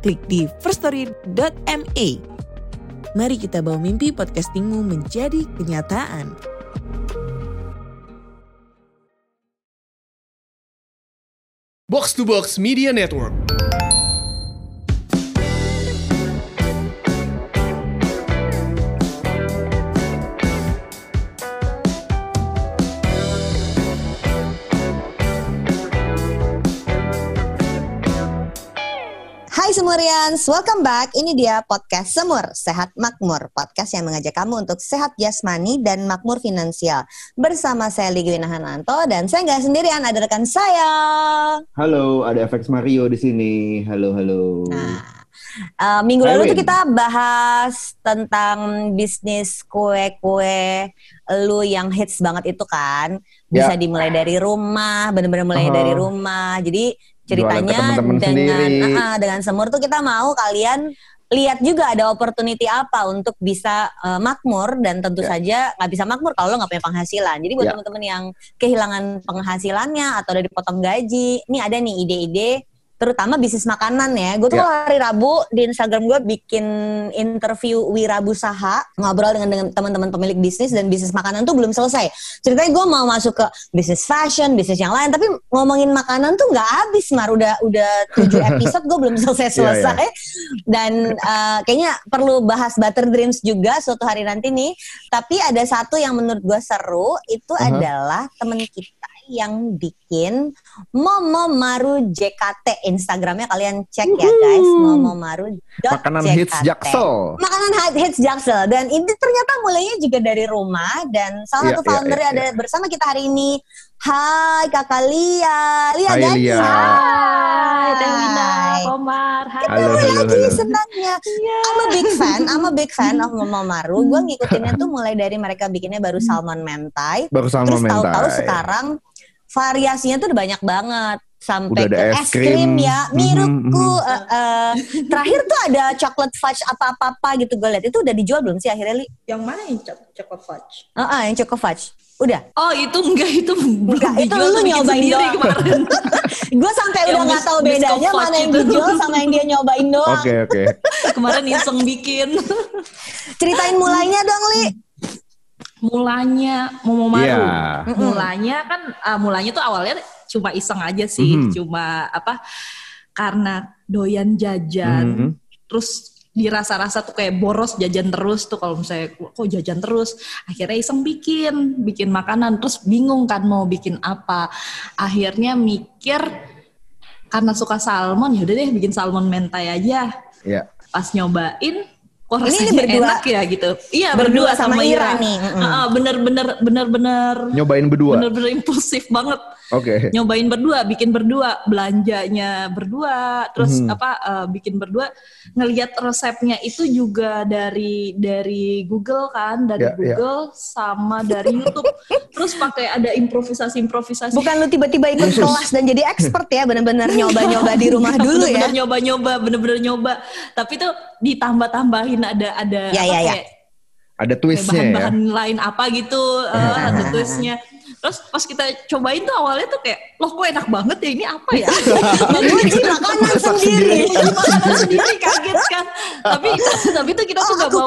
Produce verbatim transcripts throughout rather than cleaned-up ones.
klik di first story dot me. Mari kita bawa mimpi podcastingmu menjadi kenyataan. Box to Box Media Network. Hai Semurians, welcome back. Ini dia podcast Semur, Sehat Makmur. Podcast yang mengajak kamu untuk sehat jasmani dan makmur finansial. Bersama saya Ligi Winahananto dan saya nggak sendirian, ada rekan saya. Halo, ada F X Mario di sini. Halo, halo. Nah, uh, minggu Hi, lalu Win. Tuh kita bahas tentang bisnis kue-kue lu yang hits banget itu kan. Bisa yeah. dimulai dari rumah, benar-benar mulai uh-huh. dari rumah. Jadi ceritanya dengan uh, dengan Semur tuh kita mau kalian lihat juga ada opportunity apa untuk bisa uh, makmur dan tentu yeah. saja nggak bisa makmur kalau lo nggak punya penghasilan. Jadi buat yeah. teman-teman yang kehilangan penghasilannya atau udah dipotong gaji, ini ada nih ide-ide terutama bisnis makanan ya. Gue tuh yeah. hari Rabu di Instagram gue bikin interview Wirabusaha, ngobrol dengan, dengan teman-teman pemilik bisnis dan bisnis makanan tuh belum selesai. Ceritanya gue mau masuk ke bisnis fashion, bisnis yang lain, tapi ngomongin makanan tuh nggak habis, Mar. Udah udah tujuh episode gue belum selesai-selesai. yeah, yeah. Dan uh, kayaknya perlu bahas Butter Dreams juga suatu hari nanti nih. Tapi ada satu yang menurut gue seru, itu uh-huh. adalah teman kita yang bikin Momomaru J K T. Instagramnya kalian cek ya guys, momomaru dot j k t. Makanan hits Jaksel. Makanan hits Jaksel. Dan ini ternyata mulainya juga dari rumah. Dan salah yeah, satu foundernya yeah, yeah, ada yeah. bersama kita hari ini. Hai kakak Lia. Lia Hai Lia. Hai Tewina, Omar. Ketemu lagi, senangnya. yeah. I'm a big fan I'm a big fan of Momomaru. Gue ngikutinnya tuh mulai dari mereka bikinnya baru salmon mentai. Baru salmon Terus mentai. Terus tahu-tahu sekarang variasinya tuh udah banyak banget, sampai ke es krim, krim ya, Miruku, mm-hmm. uh, uh, terakhir tuh ada coklat fudge apa-apa-apa gitu gue liat. Itu udah dijual belum sih akhirnya, Li? Yang mana yang coklat fudge? Iya, uh-uh, yang coklat fudge. Udah. Oh, itu enggak, itu enggak, itu lu nyobain doang. Gue sampai udah nggak tahu bedanya mana yang dijual sama yang dia nyobain doang. Oke, oke. Kemarin iseng bikin. Ceritain mulainya dong, Li. Mulanya Momomaru. Yeah. Mulanya kan uh, mulanya tuh awalnya cuma iseng aja sih, mm-hmm. cuma apa karena doyan jajan. Mm-hmm. Terus dirasa-rasa tuh kayak boros jajan terus tuh kalau misalnya kok jajan terus, akhirnya iseng bikin, bikin makanan terus bingung kan mau bikin apa. Akhirnya mikir karena suka salmon, yaudah deh bikin salmon mentai aja. Yeah. Pas nyobain Wah, rasanya ini berdua enak ya gitu. Iya, berdua, berdua sama, sama Ira, Ira nih. Mm-hmm. Uh, bener-bener bener-bener nyobain berdua. Bener-bener impulsif banget. Oke. Okay. Nyobain berdua, bikin berdua, belanjanya berdua, terus mm-hmm. apa uh, bikin berdua. Ngelihat resepnya itu juga dari dari Google kan, dari yeah, Google yeah. sama dari YouTube. Terus pakai ada improvisasi-improvisasi. Bukan lu tiba-tiba ikut kelas dan jadi expert ya, bener-bener nyoba-nyoba di rumah dulu bener-bener ya. Nyoba-nyoba, bener-bener nyoba. Tapi tuh ditambah-tambahin ada ada ya, apa ya, kayak ya. Ada twistnya ya, bahan-bahan lain apa gitu, uh, ada twistnya. Terus pas kita cobain tuh awalnya tuh kayak, loh kok enak banget ya, ini apa ya? Menguji makanan sendiri, makanan sendiri, kaget kan. Tapi tapi tuh kita oh, tuh gak mau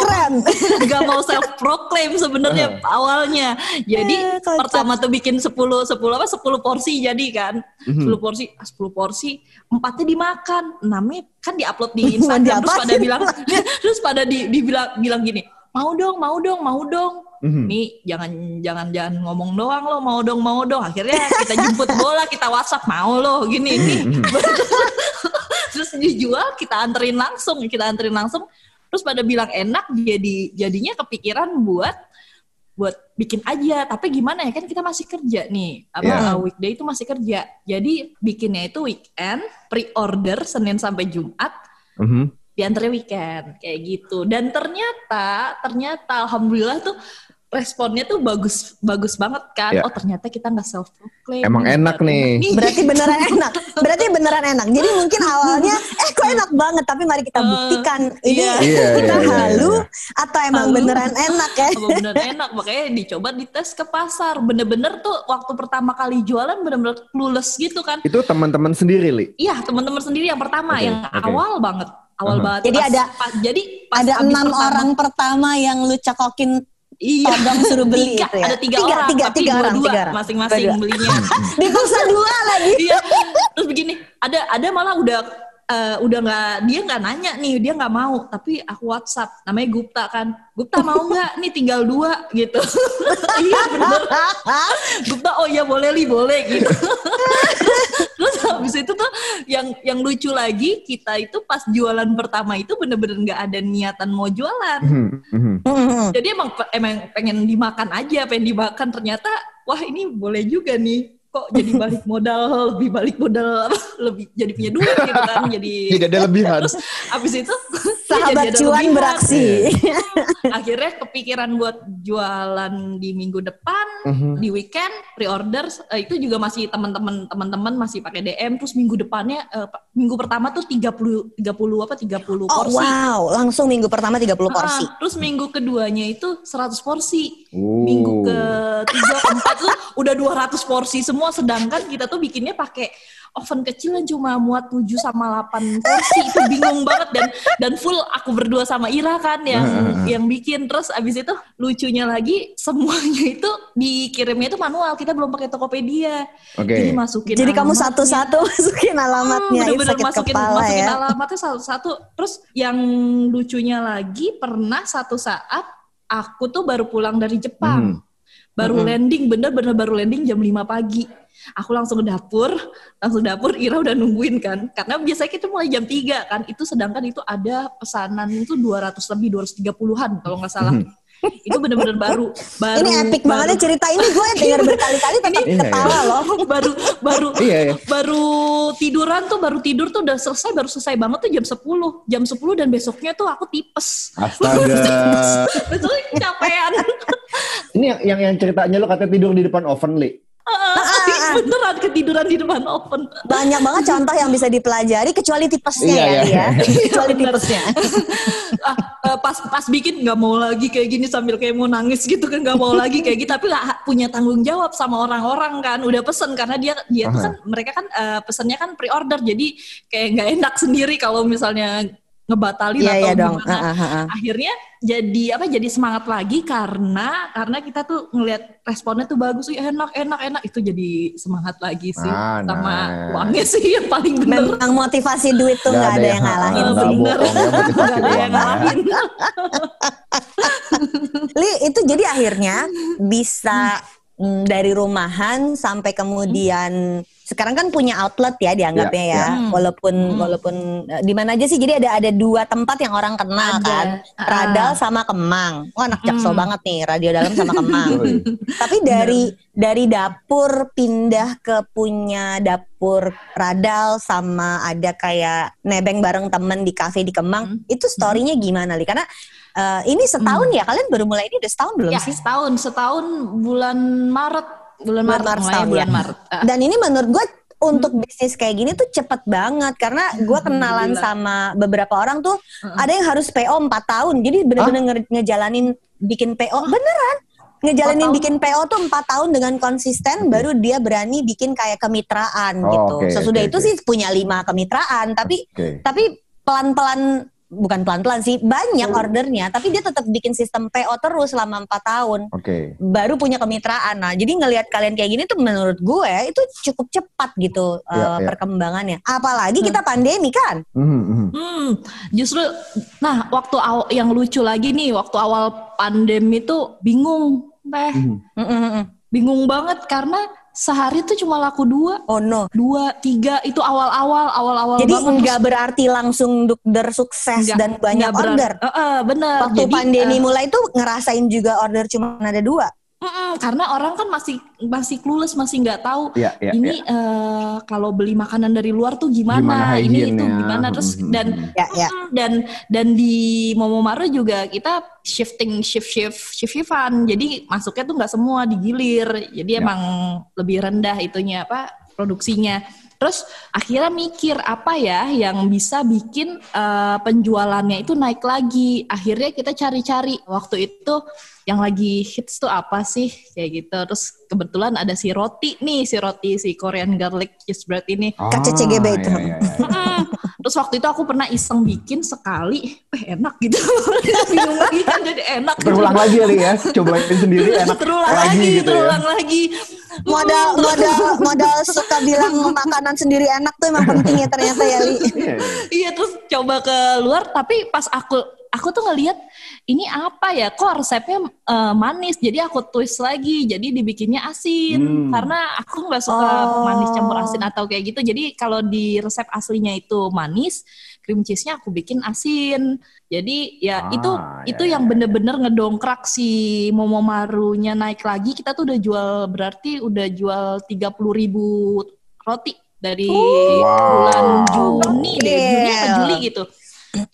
gak mau self proclaim sebenarnya awalnya. Jadi eh, pertama tuh bikin sepuluh sepuluh apa sepuluh porsi jadi kan. Mm-hmm. sepuluh porsi, sepuluh porsi, empatnya dimakan. enamnya kan diupload di Instagram terus pada bilang terus pada di, dibilang bilang gini, mau dong, mau dong, mau dong. Mm-hmm. Nih jangan jangan jangan ngomong doang lo, mau dong, mau dong. Akhirnya kita jemput bola, kita WhatsApp, mau lo gini nih. Terus dijual, kita anterin langsung, kita anterin langsung. Terus pada bilang enak, jadi jadinya kepikiran buat buat bikin aja. Tapi gimana ya, kan kita masih kerja nih. Apa yeah. weekday itu masih kerja. Jadi bikinnya itu weekend, pre-order Senin sampai Jumat. Mm-hmm. Diantarnya weekend kayak gitu. Dan ternyata ternyata alhamdulillah tuh responnya tuh bagus bagus banget kan. Yeah. Oh ternyata kita nggak self proclaim. Emang gitu. Enak nih. Berarti beneran enak. Berarti beneran enak. Jadi mungkin awalnya eh kok enak banget, tapi mari kita buktikan uh, ini yeah. kita yeah, yeah, halu yeah, yeah. atau emang halu. Beneran enak ya. Emang beneran enak, makanya dicoba dites ke pasar. Bener-bener tuh waktu pertama kali jualan bener-bener clueless gitu kan. Itu teman-teman sendiri, Li? Iya, teman-teman sendiri yang pertama okay. yang okay. awal banget, awal uh-huh. banget. Jadi pas, ada pas, jadi pas ada enam orang pertama yang lu cakokin. Iya, abang suruh beli tiga, itu ya. Ada tiga, tiga orang, tiga, tapi tiga dua, orang, dua, tiga dua orang. Masing-masing dua. Belinya. Di pulsa dua lagi. Iya. Terus begini, ada ada malah udah uh, udah nggak, dia nggak nanya nih, dia nggak mau. Tapi aku WhatsApp, namanya Gupta kan. Gupta mau nggak? Nih tinggal dua gitu. Iya bener. Gupta, oh ya boleh li, boleh gitu. Terus habis itu tuh yang yang lucu lagi, kita itu pas jualan pertama itu bener-bener nggak ada niatan mau jualan. Jadi emang emang pengen dimakan aja, pengen dimakan. Ternyata wah ini boleh juga nih, kok jadi balik modal, lebih balik modal lebih jadi punya duit gitu kan, jadi tidak ada lebihan. Terus abis itu sahabat cuan beraksi. Akhirnya kepikiran buat jualan di minggu depan, mm-hmm. di weekend pre-order itu juga masih teman-teman teman-teman masih pakai D M. Terus minggu depannya uh, minggu pertama tuh tiga puluh tiga puluh apa tiga puluh oh, porsi. Wow, langsung minggu pertama tiga puluh porsi. Uh, terus minggu keduanya itu seratus porsi. Ooh. Minggu ke tiga, empat tuh udah dua ratus porsi semua, sedangkan kita tuh bikinnya pakai oven kecil yang cuma muat tujuh sama delapan porsi. Itu bingung banget, dan dan full aku berdua sama Ira kan yang uh. yang bikin. Terus abis itu lucunya lagi semuanya itu dikirimnya itu manual, kita belum pakai Tokopedia. Okay. Jadi masukin jadi alamatnya. Kamu satu-satu masukin alamatnya. Hmm, bener-bener sakit masukin, kepala masukin ya. Alamatnya satu-satu. Terus yang lucunya lagi, pernah satu saat aku tuh baru pulang dari Jepang. Hmm. Baru mm-hmm. landing, bener-bener baru landing jam lima pagi. Aku langsung ke dapur, langsung ke dapur, Ira udah nungguin kan. Karena biasanya kita mulai jam tiga kan, itu sedangkan itu ada pesanan itu dua ratus lebih, dua ratus tiga puluhan kalau nggak salah. Mm-hmm. Itu benar-benar baru, baru. Ini epic banget cerita ini, gue dengar berkali-kali tetap ketawa loh. Baru baru iya, iya. baru tiduran tuh, baru tidur tuh udah selesai, baru selesai banget tuh jam sepuluh, jam sepuluh dan besoknya tuh aku tipes. Astaga. Betul kecapean. Ini yang, yang yang ceritanya lo katanya tidur di depan oven, Li. Uh, beneran ketiduran di depan oven. Banyak banget contoh yang bisa dipelajari, kecuali tipesnya iya, ya, iya. ya. Kecuali tipesnya. ah, uh, pas pas bikin nggak mau lagi kayak gini, sambil kayak mau nangis gitu kan, nggak mau lagi kayak gitu. Tapi nggak punya tanggung jawab sama orang-orang kan, udah pesen, karena dia dia tuh kan mereka kan uh, pesennya kan pre-order, jadi kayak nggak enak sendiri kalau misalnya ngebatalin yeah, atau yeah, gimana. Uh, uh, uh. Akhirnya jadi apa jadi semangat lagi, karena karena kita tuh ngelihat responnya tuh bagus, enak enak enak itu jadi semangat lagi sih. Ah, sama nice. Uangnya sih yang paling bener. Memang motivasi duit tuh nggak ada yang ngalahin sih. Bener. Nggak ada yang ngalahin. Li, itu jadi akhirnya bisa hmm. dari rumahan sampai kemudian hmm. sekarang kan punya outlet ya dianggapnya ya, ya. ya. walaupun hmm. walaupun di mana aja sih, jadi ada ada dua tempat yang orang kenal ada. Kan Radal ah. sama Kemang. Wah, anak Jaksel hmm. banget nih, Radio Dalam sama Kemang. Tapi dari dari dapur pindah ke punya dapur Radal, sama ada kayak nebeng bareng temen di kafe di Kemang, hmm. itu story-nya gimana, Li? Karena uh, ini setahun hmm. ya, kalian baru mulai ini udah setahun belum ya, sih? setahun setahun bulan Maret bulan Maret, Maret tahun bulan ya. Maret. Dan ini menurut gue untuk hmm. bisnis kayak gini tuh cepet banget, karena gue kenalan Gila. sama beberapa orang tuh hmm. ada yang harus P O empat tahun, jadi benar-benar huh? nge- ngejalanin bikin P O huh? beneran ngejalanin bikin P O tuh empat tahun dengan konsisten, baru dia berani bikin kayak kemitraan oh, gitu. Okay, sesudah okay, itu okay. sih punya lima kemitraan, tapi okay. tapi pelan-pelan. Bukan pelan-pelan sih, banyak ordernya, tapi dia tetap bikin sistem P O terus selama empat tahun. Oke. Okay. Baru punya kemitraan. Nah, jadi ngelihat kalian kayak gini tuh menurut gue itu cukup cepat gitu yeah, uh, yeah. perkembangannya. Apalagi hmm. kita pandemi kan. Hmm. hmm. Justru nah, waktu aw- yang lucu lagi nih, waktu awal pandemi tuh bingung, Teh. Hmm. Bingung banget karena sehari tuh cuma laku dua, oh no, dua, tiga itu awal-awal, awal-awal. Jadi nggak berarti langsung order sukses enggak, dan banyak order. Benar. Uh, uh, bener. Waktu Jadi, pandemi uh, mulai tuh ngerasain juga order cuma ada dua. Mm-mm, karena orang kan masih masih clueless, masih nggak tahu yeah, yeah, ini yeah. Uh, kalau beli makanan dari luar tuh gimana, gimana ini itu gimana terus mm-hmm. dan yeah, yeah. dan dan di Momomaru juga kita shifting shift shift shift shiftan, jadi masuknya tuh nggak semua digilir, jadi yeah. emang lebih rendah itunya apa produksinya. Terus akhirnya mikir apa ya yang bisa bikin uh, penjualannya itu naik lagi. Akhirnya kita cari-cari waktu itu yang lagi hits tuh apa sih kayak gitu. Terus kebetulan ada si roti nih, si roti si Korean garlic cheese bread ini. Ah, K C C G B itu. Iya, iya, iya. Terus waktu itu aku pernah iseng bikin sekali, eh enak gitu. Minum lagi kan jadi enak. Terulang gitu. Lagi kali ya, cobain sendiri enak. Terulang lagi, lagi gitu terulang ya. Lagi. Modal modal modal suka bilang makanan sendiri enak tuh emang penting ya ternyata ya Li. Iya terus coba ke luar, tapi pas aku aku tuh ngelihat ini apa ya, kok resepnya uh, manis, jadi aku twist lagi, jadi dibikinnya asin, hmm. karena aku nggak suka oh. manis campur asin atau kayak gitu, jadi kalau di resep aslinya itu manis, cream cheese-nya aku bikin asin, jadi ya ah, itu ya, itu yang ya, bener-bener ya. Ngedongkrak si Momomarunya naik lagi, kita tuh udah jual, berarti udah jual tiga puluh ribu roti dari oh, bulan wow. Juni deh, yeah. Juni atau Juli gitu.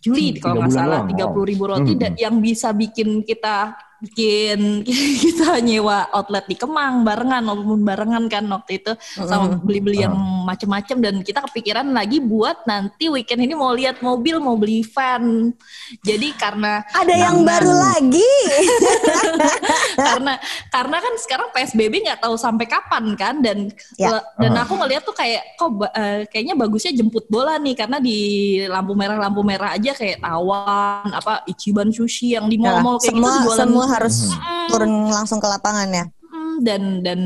Juli hmm, kalau nggak salah tiga puluh ribu roti hmm. dan yang bisa bikin kita bikin kita nyewa outlet di Kemang barengan walaupun barengan kan waktu itu hmm. sama beli-beli yang hmm. macem-macem, dan kita kepikiran lagi buat nanti weekend ini mau lihat mobil, mau beli van, jadi karena ada nangan, yang baru lagi karena karena kan sekarang P S B B nggak tahu sampai kapan kan, dan ya. Dan uh-huh. aku ngeliat tuh kayak kok uh, kayaknya bagusnya jemput bola nih, karena di lampu merah lampu merah aja kayak Tawan apa Ichiban Sushi yang di mall-mall kayak semua, gitu jualan semua harus mm-hmm. turun langsung ke lapangan ya. Dan dan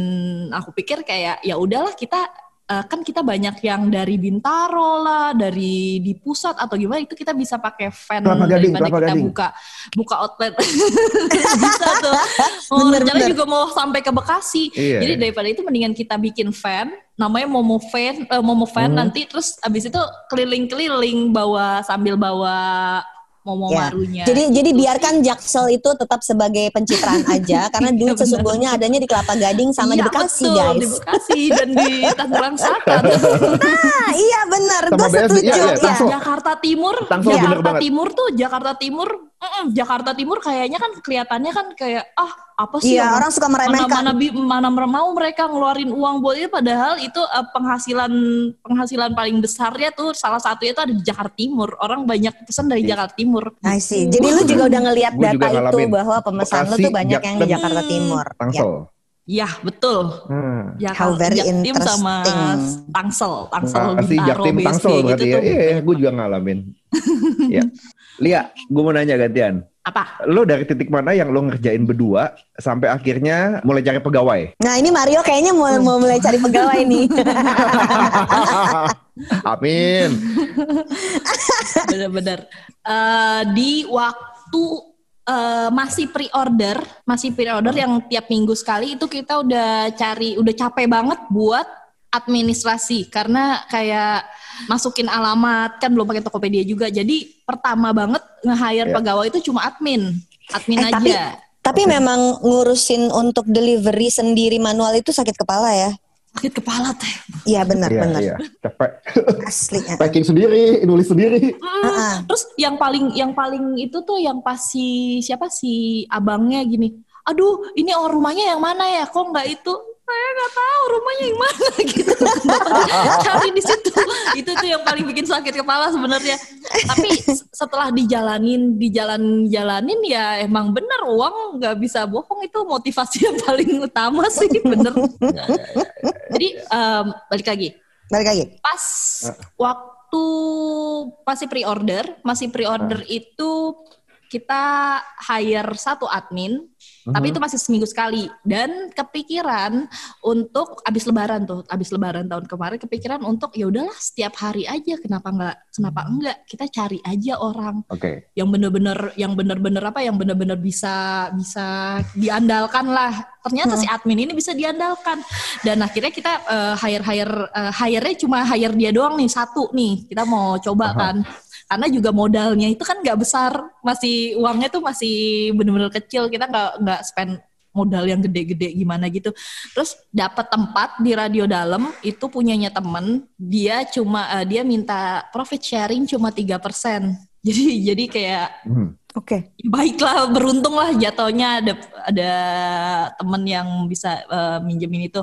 aku pikir kayak ya udahlah kita uh, kan kita banyak yang dari Bintaro lah, dari di pusat atau gimana itu kita bisa pakai van daripada kita gading. buka buka outlet bisa tuh. Oh, rencananya juga mau sampai ke Bekasi. Iya. Jadi daripada itu mendingan kita bikin van. Namanya Momo Van, eh, Momo Van hmm. nanti terus abis itu keliling-keliling bawa sambil bawa Momomarunya. Ya. Jadi gitu. Jadi biarkan Jaksel itu tetap sebagai pencitraan aja karena duit sesungguhnya adanya di Kelapa Gading sama ya, di Bekasi betul, guys. Di Bekasi dan di Tangerang Selatan. Nah, iya benar. Gue setuju. Iya, iya. Ya. Jakarta Timur, Tangsel Jakarta Timur tuh Jakarta Timur, mm, Jakarta Timur kayaknya kan kelihatannya kan kayak ah apa sih? Iya, orang suka meremehkan. Mana, mana, mana mau mereka ngeluarin uang buat itu, padahal itu uh, penghasilan penghasilan paling besarnya tuh salah satunya itu ada di Jakarta Timur. Orang banyak pesan dari yeah. Jakarta Timur. I see. Jadi lu juga udah ngelihat data juga itu bahwa pemesan Bekasi, lu tuh banyak Jak- yang di Jakarta Timur. Tangsel. Ya, ya betul. Hmm. How very Jaktim interesting. Sama Tangsel, Tangsel nah, Bintaro, B S D Tangsel, gitu ya. Tuh. Iya, iya, gue juga ngalamin. Ya. Lia, gue mau nanya gantian. Apa? Lo dari titik mana yang lo ngerjain berdua sampai akhirnya mulai cari pegawai? Nah ini Mario kayaknya mau, mau mulai cari pegawai nih. Amin. Benar-benar uh, di waktu uh, masih pre-order, masih pre-order yang tiap minggu sekali itu kita udah cari, udah capek banget buat administrasi karena kayak masukin alamat kan belum pakai Tokopedia juga, jadi pertama banget nge-hire yeah. pegawai itu cuma admin admin eh, aja tapi, tapi okay. memang ngurusin untuk delivery sendiri manual itu sakit kepala ya sakit kepala teh iya benar yeah, benar yeah. capek aslinya packing sendiri nulis sendiri mm, uh-huh. terus yang paling yang paling itu tuh yang pas si siapa si abangnya gini aduh ini orang rumahnya yang mana ya kok nggak itu saya nggak tahu rumahnya yang mana gitu cari di situ itu tuh yang paling bikin sakit kepala sebenarnya, tapi setelah dijalanin dijalan jalanin ya emang bener uang nggak bisa bohong, itu motivasi yang paling utama sih bener. Jadi um, balik lagi balik lagi pas waktu masih pre-order masih pre-order ah. itu kita hire satu admin. Mm-hmm. Tapi itu masih seminggu sekali. Dan kepikiran untuk abis lebaran tuh, abis lebaran tahun kemarin kepikiran untuk ya udahlah setiap hari aja kenapa enggak? Kenapa enggak? Kita cari aja orang okay. yang bener-bener yang bener-bener apa? Yang bener-bener bisa bisa diandalkan lah. Ternyata hmm. si admin ini bisa diandalkan. Dan akhirnya kita uh, hire-hire uh, hire-nya cuma hire dia doang nih satu nih. Kita mau coba Aha. kan. Karena juga modalnya itu kan nggak besar, masih uangnya tuh masih benar-benar kecil, kita nggak nggak spend modal yang gede-gede gimana gitu. Terus dapat tempat di radio dalam itu punyanya temen, dia cuma uh, dia minta profit sharing cuma tiga persen. Jadi jadi kayak hmm. Oke, okay. Baiklah, beruntung lah jatuhnya ada ada temen yang bisa uh, minjemin itu.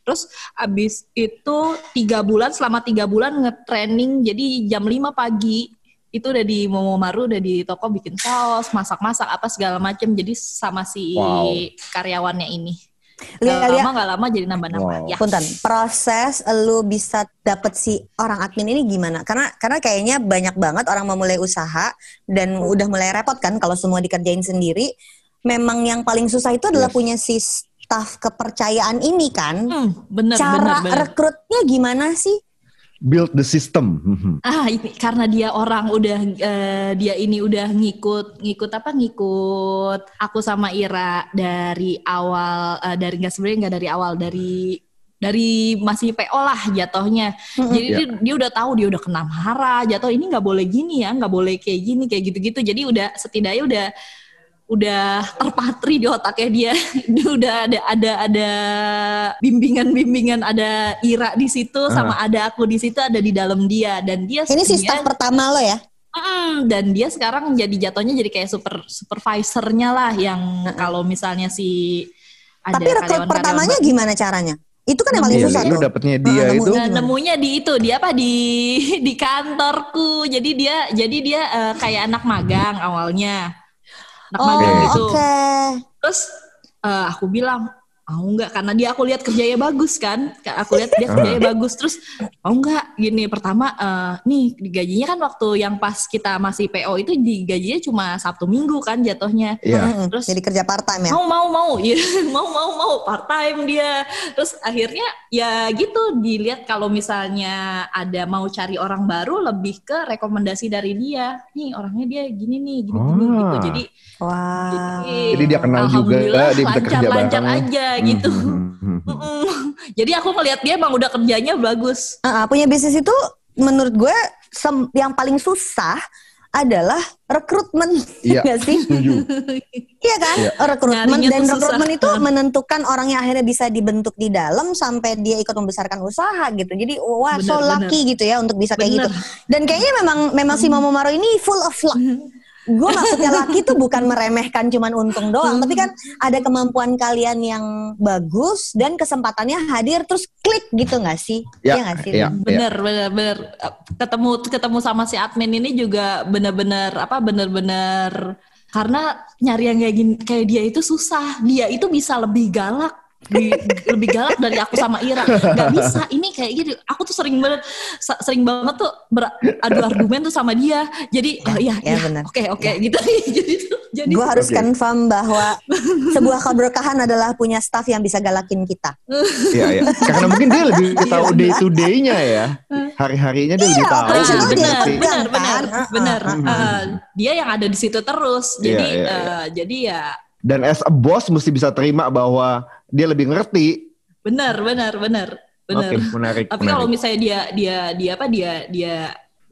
Terus abis itu tiga bulan selama tiga bulan nge-training, jadi jam lima pagi itu udah di Momomaru, udah di toko bikin saus, masak-masak apa segala macam. Jadi sama si wow. karyawannya ini. Gak lama gak lama jadi nambah-nambah. Wow. Ya. Punten, proses lu bisa dapet si orang admin ini gimana? Karena karena kayaknya banyak banget orang memulai usaha dan udah mulai repot kan kalau semua dikerjain sendiri. Memang yang paling susah itu adalah yes. punya si staff kepercayaan ini kan, hmm, bener, cara bener, bener. rekrutnya gimana sih? Build the system. Ah, ini karena dia orang udah uh, dia ini udah ngikut ngikut apa ngikut aku sama Ira dari awal uh, dari nggak sebenarnya nggak dari awal dari dari masih P O lah jatohnya. Mm-hmm. Jadi yeah. dia, dia udah tahu dia udah kena marah jatoh ini nggak boleh gini ya nggak boleh kayak gini kayak gitu-gitu. Jadi udah setidaknya udah udah terpatri di otaknya dia, dia udah ada ada ada bimbingan-bimbingan, ada Ira di situ uh. sama ada aku di situ, ada di dalam dia dan dia. Ini sistem pertama lo ya? Mm, dan dia sekarang jadi jatuhnya jadi kayak super supervisornya lah yang uh. kalau misalnya si. Ada tapi rekrut pertamanya karyawan. Gimana caranya? Itu kan yang paling susah tuh. Lu dapetnya dia nah, itu. Nah, nemunya di itu, dia apa di di kantorku. Jadi dia jadi dia uh, kayak anak magang awalnya. Anak oh, magang gitu. Okay. Terus uh, aku bilang, mau oh, nggak? Karena dia aku lihat kerjanya bagus kan. Aku lihat dia kerjanya bagus. Terus mau oh, nggak? Gini, pertama uh, nih gajinya kan waktu yang pas kita masih P O itu digajinya cuma Sabtu Minggu kan jatuhnya. Yeah. Terus jadi kerja part time ya? Mau mau mau, mau mau mau part time dia. Terus akhirnya ya gitu dilihat kalau misalnya ada mau cari orang baru lebih ke rekomendasi dari dia. Nih orangnya dia gini nih, gini gini oh. gitu. Jadi Wow. Jadi, jadi dia kenal juga, dia bisa kerja bareng. Lancar-lancar aja gitu. Mm-hmm. Mm-hmm. Jadi aku melihat dia emang udah kerjanya bagus. Uh, punya bisnis itu menurut gue sem- yang paling susah adalah rekrutmen, iya. nggak sih? Iya kan, iya. rekrutmen dan rekrutmen susah. Itu menentukan orang yang akhirnya bisa dibentuk di dalam sampai dia ikut membesarkan usaha gitu. Jadi wah bener, so lucky bener. gitu ya untuk bisa kayak bener. gitu. Dan kayaknya memang memang si Momomaru ini full of luck. Gue maksudnya laki tuh bukan meremehkan cuman untung doang, tapi kan ada kemampuan kalian yang bagus dan kesempatannya hadir terus klik gitu nggak sih? Iya nggak ya, sih? Ya, bener ya. bener bener ketemu ketemu sama si admin ini juga bener-bener apa bener-bener karena nyari yang kayak gini kayak dia itu susah, dia itu bisa lebih galak. Di, lebih galak dari aku sama Ira, nggak bisa ini kayak gini. Aku tuh sering banget, sering banget tuh beradu argumen tuh sama dia. Jadi oh, ya, ya, ya, oke oke ya. gitu. Jadi, jadi gue harus okay. confirm bahwa sebuah keberkahan adalah punya staff yang bisa galakin kita. Iya, ya. Karena mungkin dia lebih tahu day to day-nya ya, hari-harinya dia iya, lebih tahu. Iya, benar, benar, benar, benar, benar. Uh, dia yang ada di situ terus. Jadi, ya, ya, ya. Uh, jadi ya. Dan as a boss mesti bisa terima bahwa dia lebih ngerti. Benar, benar, benar, benar. Oke, menarik. Tapi menarik. Kalau misalnya dia, dia, dia apa, dia, dia,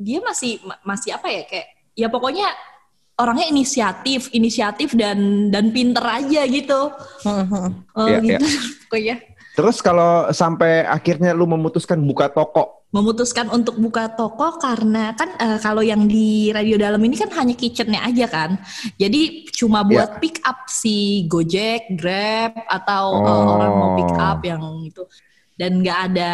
dia masih, masih apa ya kayak, ya pokoknya orangnya inisiatif, inisiatif dan dan pinter aja gitu. Oh, yeah, gitu yeah. pokoknya. Terus kalau sampai akhirnya lu memutuskan buka toko? Memutuskan untuk buka toko karena kan e, kalau yang di radio dalam ini kan hanya kitchennya aja kan. Jadi cuma buat yeah. pick up si Gojek, Grab, atau oh. e, orang mau pick up yang itu. Dan gak ada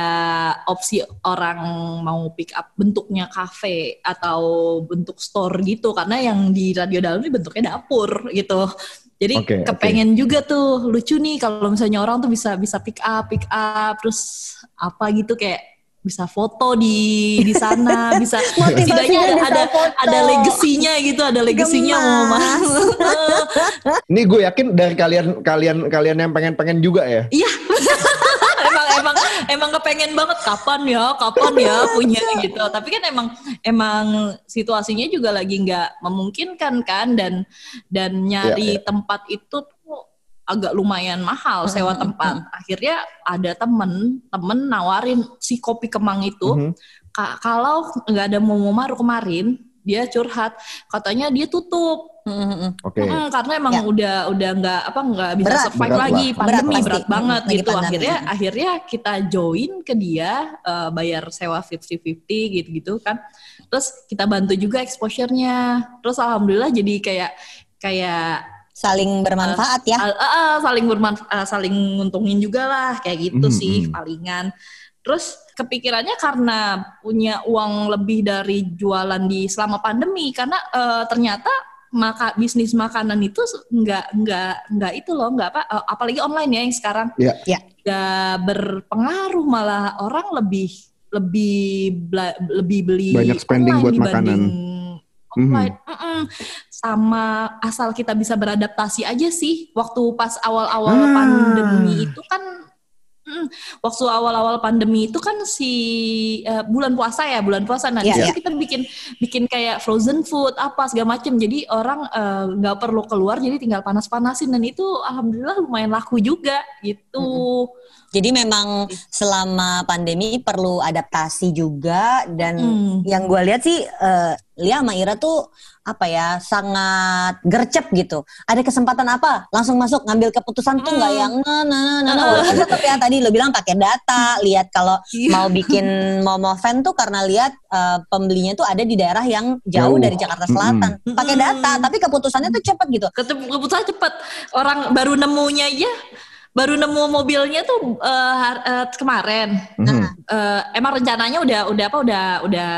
opsi orang mau pick up bentuknya kafe atau bentuk store gitu. Karena yang di radio dalam ini bentuknya dapur gitu. Jadi okay, kepengen okay. juga tuh lucu nih kalau misalnya orang tuh bisa bisa pick up pick up terus apa gitu kayak bisa foto di di sana bisa setidaknya ada ada, ada legasinya gitu ada legasinya Mama. Nih gue yakin dari kalian kalian kalian yang pengen pengen juga ya. Iya. emang emang emang kepengen banget kapan ya kapan ya punya gitu tapi kan emang emang situasinya juga lagi nggak memungkinkan kan dan dan nyari yeah, yeah. tempat itu tuh agak lumayan mahal mm-hmm. sewa tempat akhirnya ada temen temen nawarin si kopi Kemang itu mm-hmm. ka- kalau nggak ada Momomaru kemarin dia curhat katanya dia tutup Mm-hmm. Oke. Okay. Mm, karena emang ya. udah udah nggak apa nggak bisa berat, survive berat lagi, pandemi berat, berat banget lagi gitu. Pandemi. Akhirnya akhirnya kita join ke dia, uh, bayar sewa fifty-fifty gitu-gitu kan. Terus kita bantu juga exposure-nya. Terus alhamdulillah jadi kayak kayak saling bermanfaat uh, ya. Uh, uh, uh, saling bermanfaat, uh, saling nguntungin juga lah kayak gitu mm-hmm. sih palingan. Terus kepikirannya karena punya uang lebih dari jualan di selama pandemi karena uh, ternyata maka bisnis makanan itu nggak nggak nggak itu loh nggak apa uh, apalagi online ya yang sekarang nggak yeah. yeah. berpengaruh, malah orang lebih lebih bla, lebih beli banyak spending buat makanan online. Mm-hmm. Sama asal kita bisa beradaptasi aja sih waktu pas awal-awal ah. pandemi itu kan. Hmm, waktu awal-awal pandemi itu kan si uh, bulan puasa ya bulan puasa nah yeah, yeah. kita bikin bikin kayak frozen food apa segala macem, jadi orang nggak uh, perlu keluar, jadi tinggal panas-panasin, dan itu alhamdulillah lumayan laku juga gitu. Mm-hmm. Jadi memang selama pandemi perlu adaptasi juga, dan mm. yang gue lihat sih uh, Lia sama Ira tuh apa ya, sangat gercep gitu. Ada kesempatan apa langsung masuk ngambil keputusan tuh nggak mm. yang nah nah nah nah. Walaupun tetap ya tadi lo bilang pakai data, lihat kalau yeah. mau bikin MomoFan tuh karena lihat uh, pembelinya tuh ada di daerah yang jauh oh. dari Jakarta Selatan. Mm-hmm. Pakai data, tapi keputusannya tuh cepet gitu. Keputusannya cepet. Orang baru nemunya aja. Baru nemu mobilnya tuh uh, uh, kemarin. Nah, uh, emang rencananya udah udah apa udah udah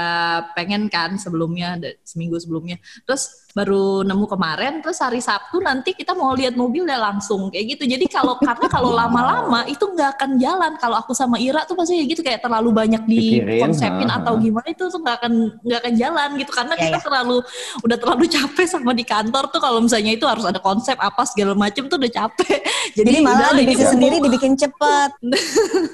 pengen kan sebelumnya, seminggu sebelumnya. Terus baru nemu kemarin, terus hari Sabtu nanti kita mau lihat mobilnya langsung kayak gitu. Jadi kalau karena kalau lama-lama itu nggak akan jalan. Kalau aku sama Ira tuh pasti gitu kayak terlalu banyak di konsepin atau gimana itu tuh nggak akan nggak akan jalan gitu. Karena kita terlalu udah terlalu capek sama di kantor tuh kalau misalnya itu harus ada konsep apa segala macam tuh udah capek. Jadi, Jadi malah bisnis sendiri dibikin cepat.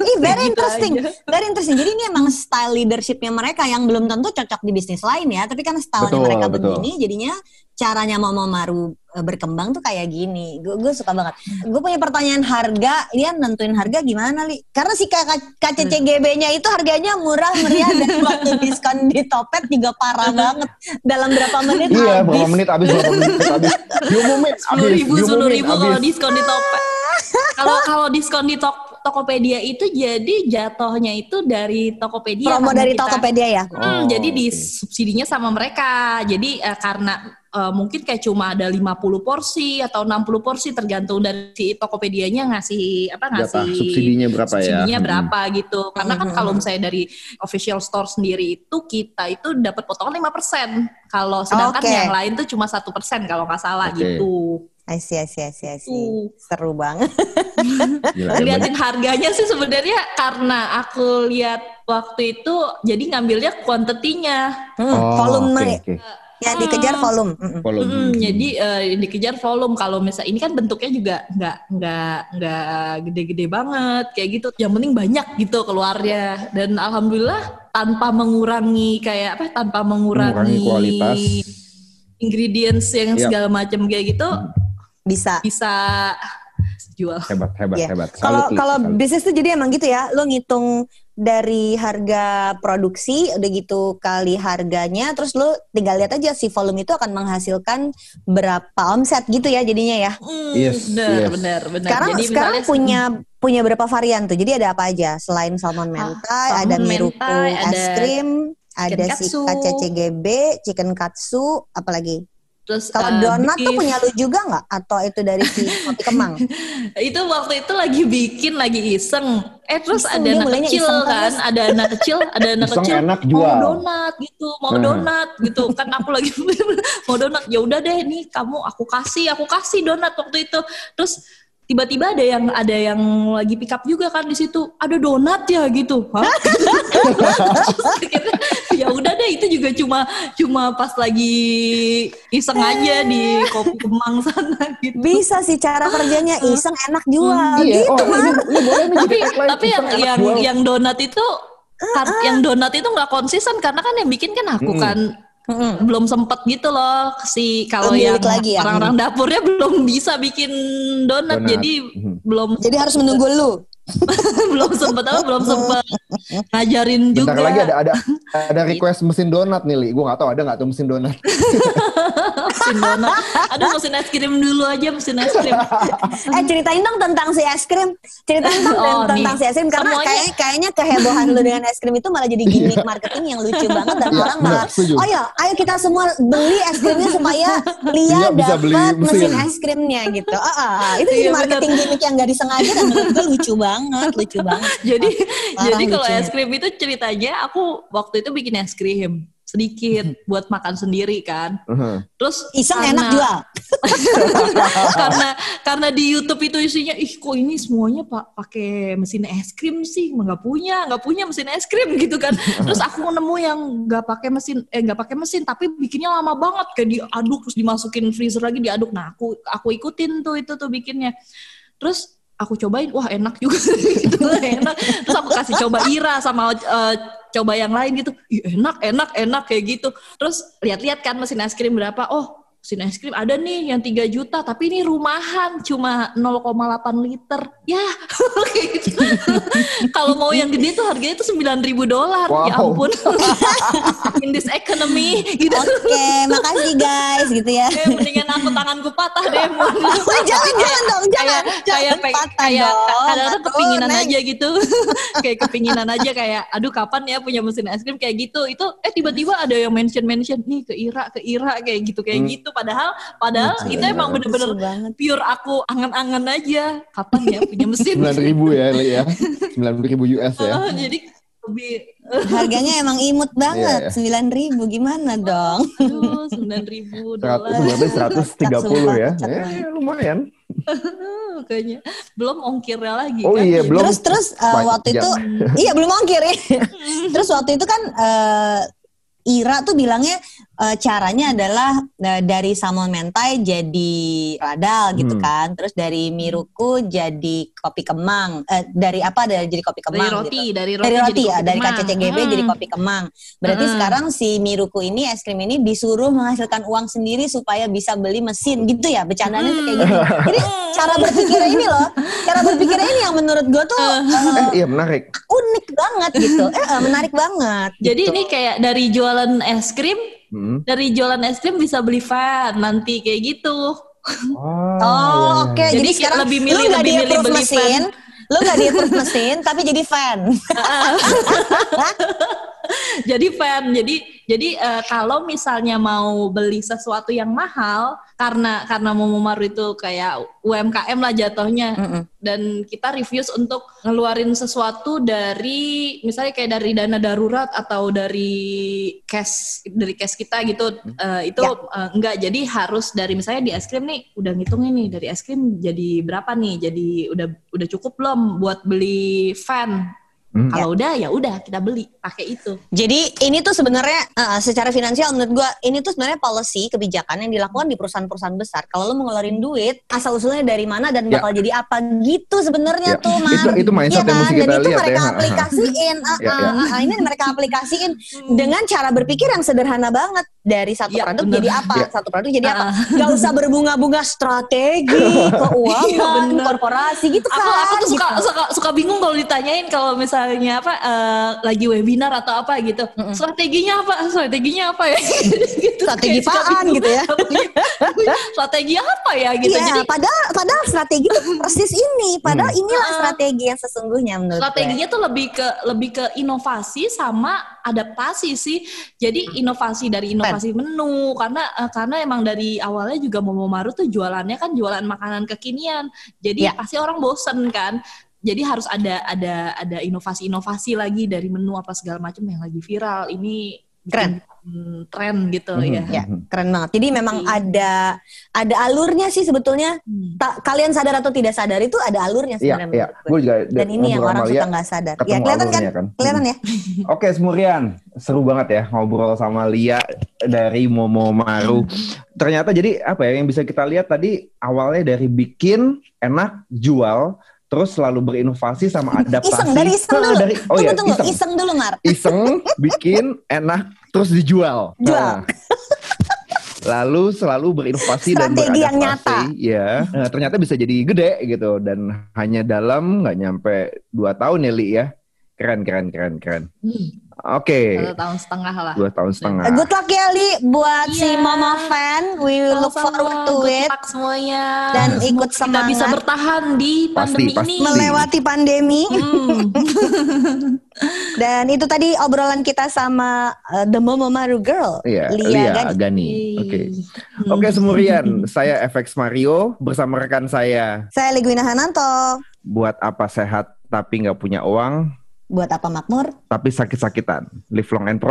Ih, very interesting, very interesting. Jadi ini emang style leadershipnya mereka yang belum tentu cocok di bisnis lain ya, tapi kan stylenya betul, mereka betul. begini, jadinya caranya Momo Maru berkembang tuh kayak gini. Gue suka banget. Gue punya pertanyaan harga, dia nentuin harga gimana, Li? Karena si K C C G B-nya itu harganya murah meriah dan waktu diskon di Topet juga parah banget. Dalam berapa menit habis? Iya, berapa menit habis, berapa menit habis. Diumumin habis, sepuluh ribu kalau diskon di Topet. Kalau kalau diskon di Tok- Tokopedia itu jadi jatohnya itu dari Tokopedia. Promo dari kita, Tokopedia ya. Hmm, oh, jadi okay. disubsidinya sama mereka. Jadi uh, karena uh, mungkin kayak cuma ada lima puluh porsi atau enam puluh porsi tergantung dari si Tokopedia-nya ngasih apa ngasih berapa? subsidinya berapa subsidinya ya. Subsidinya berapa hmm. gitu. Karena kan kalau misalnya dari official store sendiri itu kita itu dapat potongan lima persen. Kalau sedangkan okay. yang lain tuh cuma satu persen kalau nggak salah okay. gitu. Asyik, asyik, asyik, asyik. Seru banget. Liatin harganya sih sebenarnya karena aku lihat waktu itu jadi ngambilnya kuantitinya, hmm, oh, volume. Okay, okay. Ya dikejar volume. Mm-mm. volume. Mm-mm. Jadi uh, dikejar volume. Kalau misalnya ini kan bentuknya juga nggak nggak nggak gede-gede banget kayak gitu. Yang penting banyak gitu keluarnya. Dan alhamdulillah tanpa mengurangi kayak apa? Tanpa mengurangi, mengurangi kualitas, ingredients yang yep. segala macam kayak gitu. Bisa bisa jual hebat hebat yeah. hebat. Kalau kalau bisnis tuh jadi emang gitu ya, lo ngitung dari harga produksi udah gitu kali harganya, terus lo tinggal lihat aja si volume itu akan menghasilkan berapa omset gitu ya jadinya ya. Mm, yes, benar, yes. benar benar. Sekarang jadi sekarang punya punya berapa varian tuh? Jadi ada apa aja selain salmon mentai, ah, ada miruku mentai, es krim, ada, ada si K C C G B, chicken katsu, apalagi? Terus, kalau donat uh, tuh punya lu juga nggak? Atau itu dari si Kopi Kemang? Itu waktu itu lagi bikin, lagi iseng. Eh terus iseng, ada anak kecil kan, ada anak kecil, ada anak iseng kecil enak jual. Mau donat gitu, mau hmm. donat gitu. Kan aku lagi mau donat, ya udah deh nih kamu, aku kasih, aku kasih donat waktu itu. Terus tiba-tiba ada yang ada yang lagi pick up juga kan di situ, ada donat ya gitu. Hah? Ya udah deh, itu juga cuma cuma pas lagi iseng aja di Kopi Kemang sana gitu. Bisa sih cara kerjanya, iseng enak jual gitu. Oh, ini, ini boleh nih, tapi tapi yang yang, yang donat itu uh-uh. yang donat itu nggak konsisten karena kan yang bikin kan aku mm. kan. Mm-hmm. Belum sempet gitu loh si kalau yang ya? orang-orang dapurnya belum bisa bikin donat, donat. jadi mm-hmm. belum jadi harus menunggu lu belum sempet apa belum sempet ngajarin juga. Bentar lagi ada ada ada request mesin donat nih, Li. Gue nggak tahu ada nggak tuh mesin donat. Mesin donat. Aduh, mesin es krim dulu aja, mesin es krim. eh ceritain dong tentang si es krim. Ceritain dong oh, tentang nih. si es krim karena kayak, kayaknya kehebohan lu dengan es krim itu malah jadi gimmick marketing yang lucu banget dan orang malah oh ya, ayo kita semua beli es krimnya supaya Lia dapat mesin. mesin es krimnya gitu. Oh, oh. Itu jadi marketing gimmick yang nggak disengaja dan menurut gue lucu banget. Banget, lucu banget. Jadi Barang jadi kalau es krim itu ceritanya aku waktu itu bikin es krim sedikit mm-hmm. buat makan sendiri kan. Uh-huh. Terus iseng karena, enak jual. karena karena di YouTube itu isinya ih kok ini semuanya Pak pakai mesin es krim sih, nggak punya, nggak punya mesin es krim gitu kan. Terus aku nemu yang nggak pakai mesin eh nggak pakai mesin tapi bikinnya lama banget kayak diaduk terus dimasukin freezer lagi diaduk. Nah, aku aku ikutin tuh itu tuh bikinnya. Terus aku cobain, wah enak juga gitu, enak. Terus aku kasih coba Ira sama uh, coba yang lain gitu, enak, enak, enak kayak gitu. Terus lihat-lihat kan mesin es krim berapa, oh mesin es krim ada nih yang tiga juta, tapi ini rumahan cuma nol koma delapan liter. Ya, kayak gitu. Kalau mau yang gede tuh harganya tuh sembilan ribu dolar, wow. Ya ampun. In this economy. Gitu. Oke, okay, makasih guys gitu ya. Eh, mendingan aku tanganku patah deh. Jangan, jangan dong, jangan. Kayak kayak kadang-kadang kepinginan aja gitu. Kayak kepinginan aja kayak aduh kapan ya punya mesin es krim kayak gitu. Itu eh tiba-tiba ada yang mention-mention nih ke Ira, ke Ira kayak gitu kayak hmm. gitu. Padahal padahal Betul. itu emang bener-bener pure aku angan-angan aja. Kapan ya punya mesin? sembilan ribu ya, ya. sembilan ribu U S ya. Oh, jadi lebih harganya emang imut banget. Yeah, yeah. sembilan ribu gimana dong? Aduh, sembilan ribu dolar. seratus tiga puluh ya. Ya, ya lumayan. Kayaknya belum ongkirnya lagi oh, kan? Iya, belum. Terus terus uh, waktu itu iya belum ongkir ya. Terus waktu itu kan uh, Ira tuh bilangnya e, caranya adalah e, dari salmon mentai jadi radal gitu hmm. kan, terus dari miruku jadi kopi kemang, e, dari apa jadi kopi kemang dari roti, gitu. dari roti, dari roti ya, dari K C C G B hmm. jadi kopi kemang. Berarti hmm. sekarang si miruku ini es krim ini disuruh menghasilkan uang sendiri supaya bisa beli mesin gitu ya, bercandanya hmm. kayak gitu. Jadi cara berpikirnya ini loh, cara berpikirnya ini yang menurut gue tuh uh, eh, iya menarik, unik banget gitu, eh, menarik banget. Jadi gitu. Ini kayak dari jual Jualan es krim, hmm. dari jualan es krim bisa beli fan nanti kayak gitu. Oh, oh oke. Okay. Jadi, Jadi sekarang lebih milih lu lebih milih beli mesin, fan. Lu nggak di-approve mesin, tapi jadi fan. Jadi fan, jadi jadi uh, kalau misalnya mau beli sesuatu yang mahal karena karena Momomaru itu kayak U M K M lah jatuhnya. Mm-mm. Dan kita refuse untuk ngeluarin sesuatu dari misalnya kayak dari dana darurat atau dari cash dari cash kita gitu. Uh, itu ya. uh, enggak jadi harus dari misalnya di es krim nih udah ngitungin nih dari es krim jadi berapa nih? Jadi udah udah cukup belum buat beli fan? Hmm. Kalau ya. udah ya udah kita beli pakai itu. Jadi ini tuh sebenarnya uh, secara finansial menurut gue ini tuh sebenarnya policy kebijakan yang dilakukan di perusahaan-perusahaan besar. Kalau lo mengeluarin duit asal usulnya dari mana dan bakal ya. jadi apa gitu sebenarnya ya. tuh man. Itu, itu mindset ya, yang mesti kita lihat. Dan itu mereka ya. aplikasiin. uh, ya, ya. Uh, ini mereka aplikasiin dengan cara berpikir yang sederhana banget dari satu ya, produk bener. jadi apa, ya. satu produk jadi uh. apa. Gak usah berbunga-bunga strategi keuangan ya, korporasi gitu kan. Aku, aku tuh suka, gitu. suka suka bingung kalau ditanyain kalau misalnya misalnya apa uh, lagi webinar atau apa gitu. Mm-mm. Strateginya apa? Strateginya apa ya? Gitu, strategi apaan gitu ya. Strategi apa ya gitu. Iya, jadi padahal padahal strategi persis ini. Padahal mm. inilah strategi yang sesungguhnya menurut strateginya gue. Tuh lebih ke lebih ke inovasi sama adaptasi sih. Jadi inovasi dari inovasi ben. menu karena uh, karena emang dari awalnya juga Momomaru tuh jualannya kan jualan makanan kekinian. Jadi yeah. pasti orang bosen kan. Jadi harus ada ada ada inovasi-inovasi lagi dari menu apa segala macam yang lagi viral. Ini keren tren gitu mm-hmm. ya. Ya, keren banget. Jadi memang yeah. ada ada alurnya sih sebetulnya. Hmm. Ta- kalian sadar atau tidak sadar itu ada alurnya sebenarnya. Iya, yeah, yeah. Gue juga. Dan ini yang orang suka nggak sadar. Ya, kelihatan kan? kan? Kelihatan ya. Oke, okay, Semurian. Seru banget ya ngobrol sama Lia dari Momomaru. Ternyata jadi apa ya yang bisa kita lihat tadi awalnya dari bikin enak jual. Terus selalu berinovasi sama adaptasi. Iseng, dari iseng dulu. Dari, oh tunggu, ya, tunggu, iseng. iseng dulu, Ngar. Iseng, bikin, enak, terus dijual. Jual. Nah. lalu selalu berinovasi dan beradaptasi yang nyata. Ya, nah, ternyata bisa jadi gede gitu, dan hanya dalam nggak nyampe dua tahun ya Li ya. Keren, keren, keren, keren. Hmm. Oke. Okay. Dua tahun setengah lah. Dua tahun setengah. Good luck ya Li buat yeah. si Momo fan. We will look forward to it. Semuanya. Dan ikut semangat. Kita bisa bertahan di pandemi pasti, pasti. ini. Melewati pandemi. Hmm. Dan itu tadi obrolan kita sama uh, The Momomaru Girl. Yeah, Lia, Lia Gani. Oke. Okay. Hmm. Oke okay, Semurian. Saya F X Mario bersama rekan saya. Saya Ligwina Hananto. Buat apa sehat tapi nggak punya uang? Buat apa makmur? Tapi sakit-sakitan. Live long and prosper.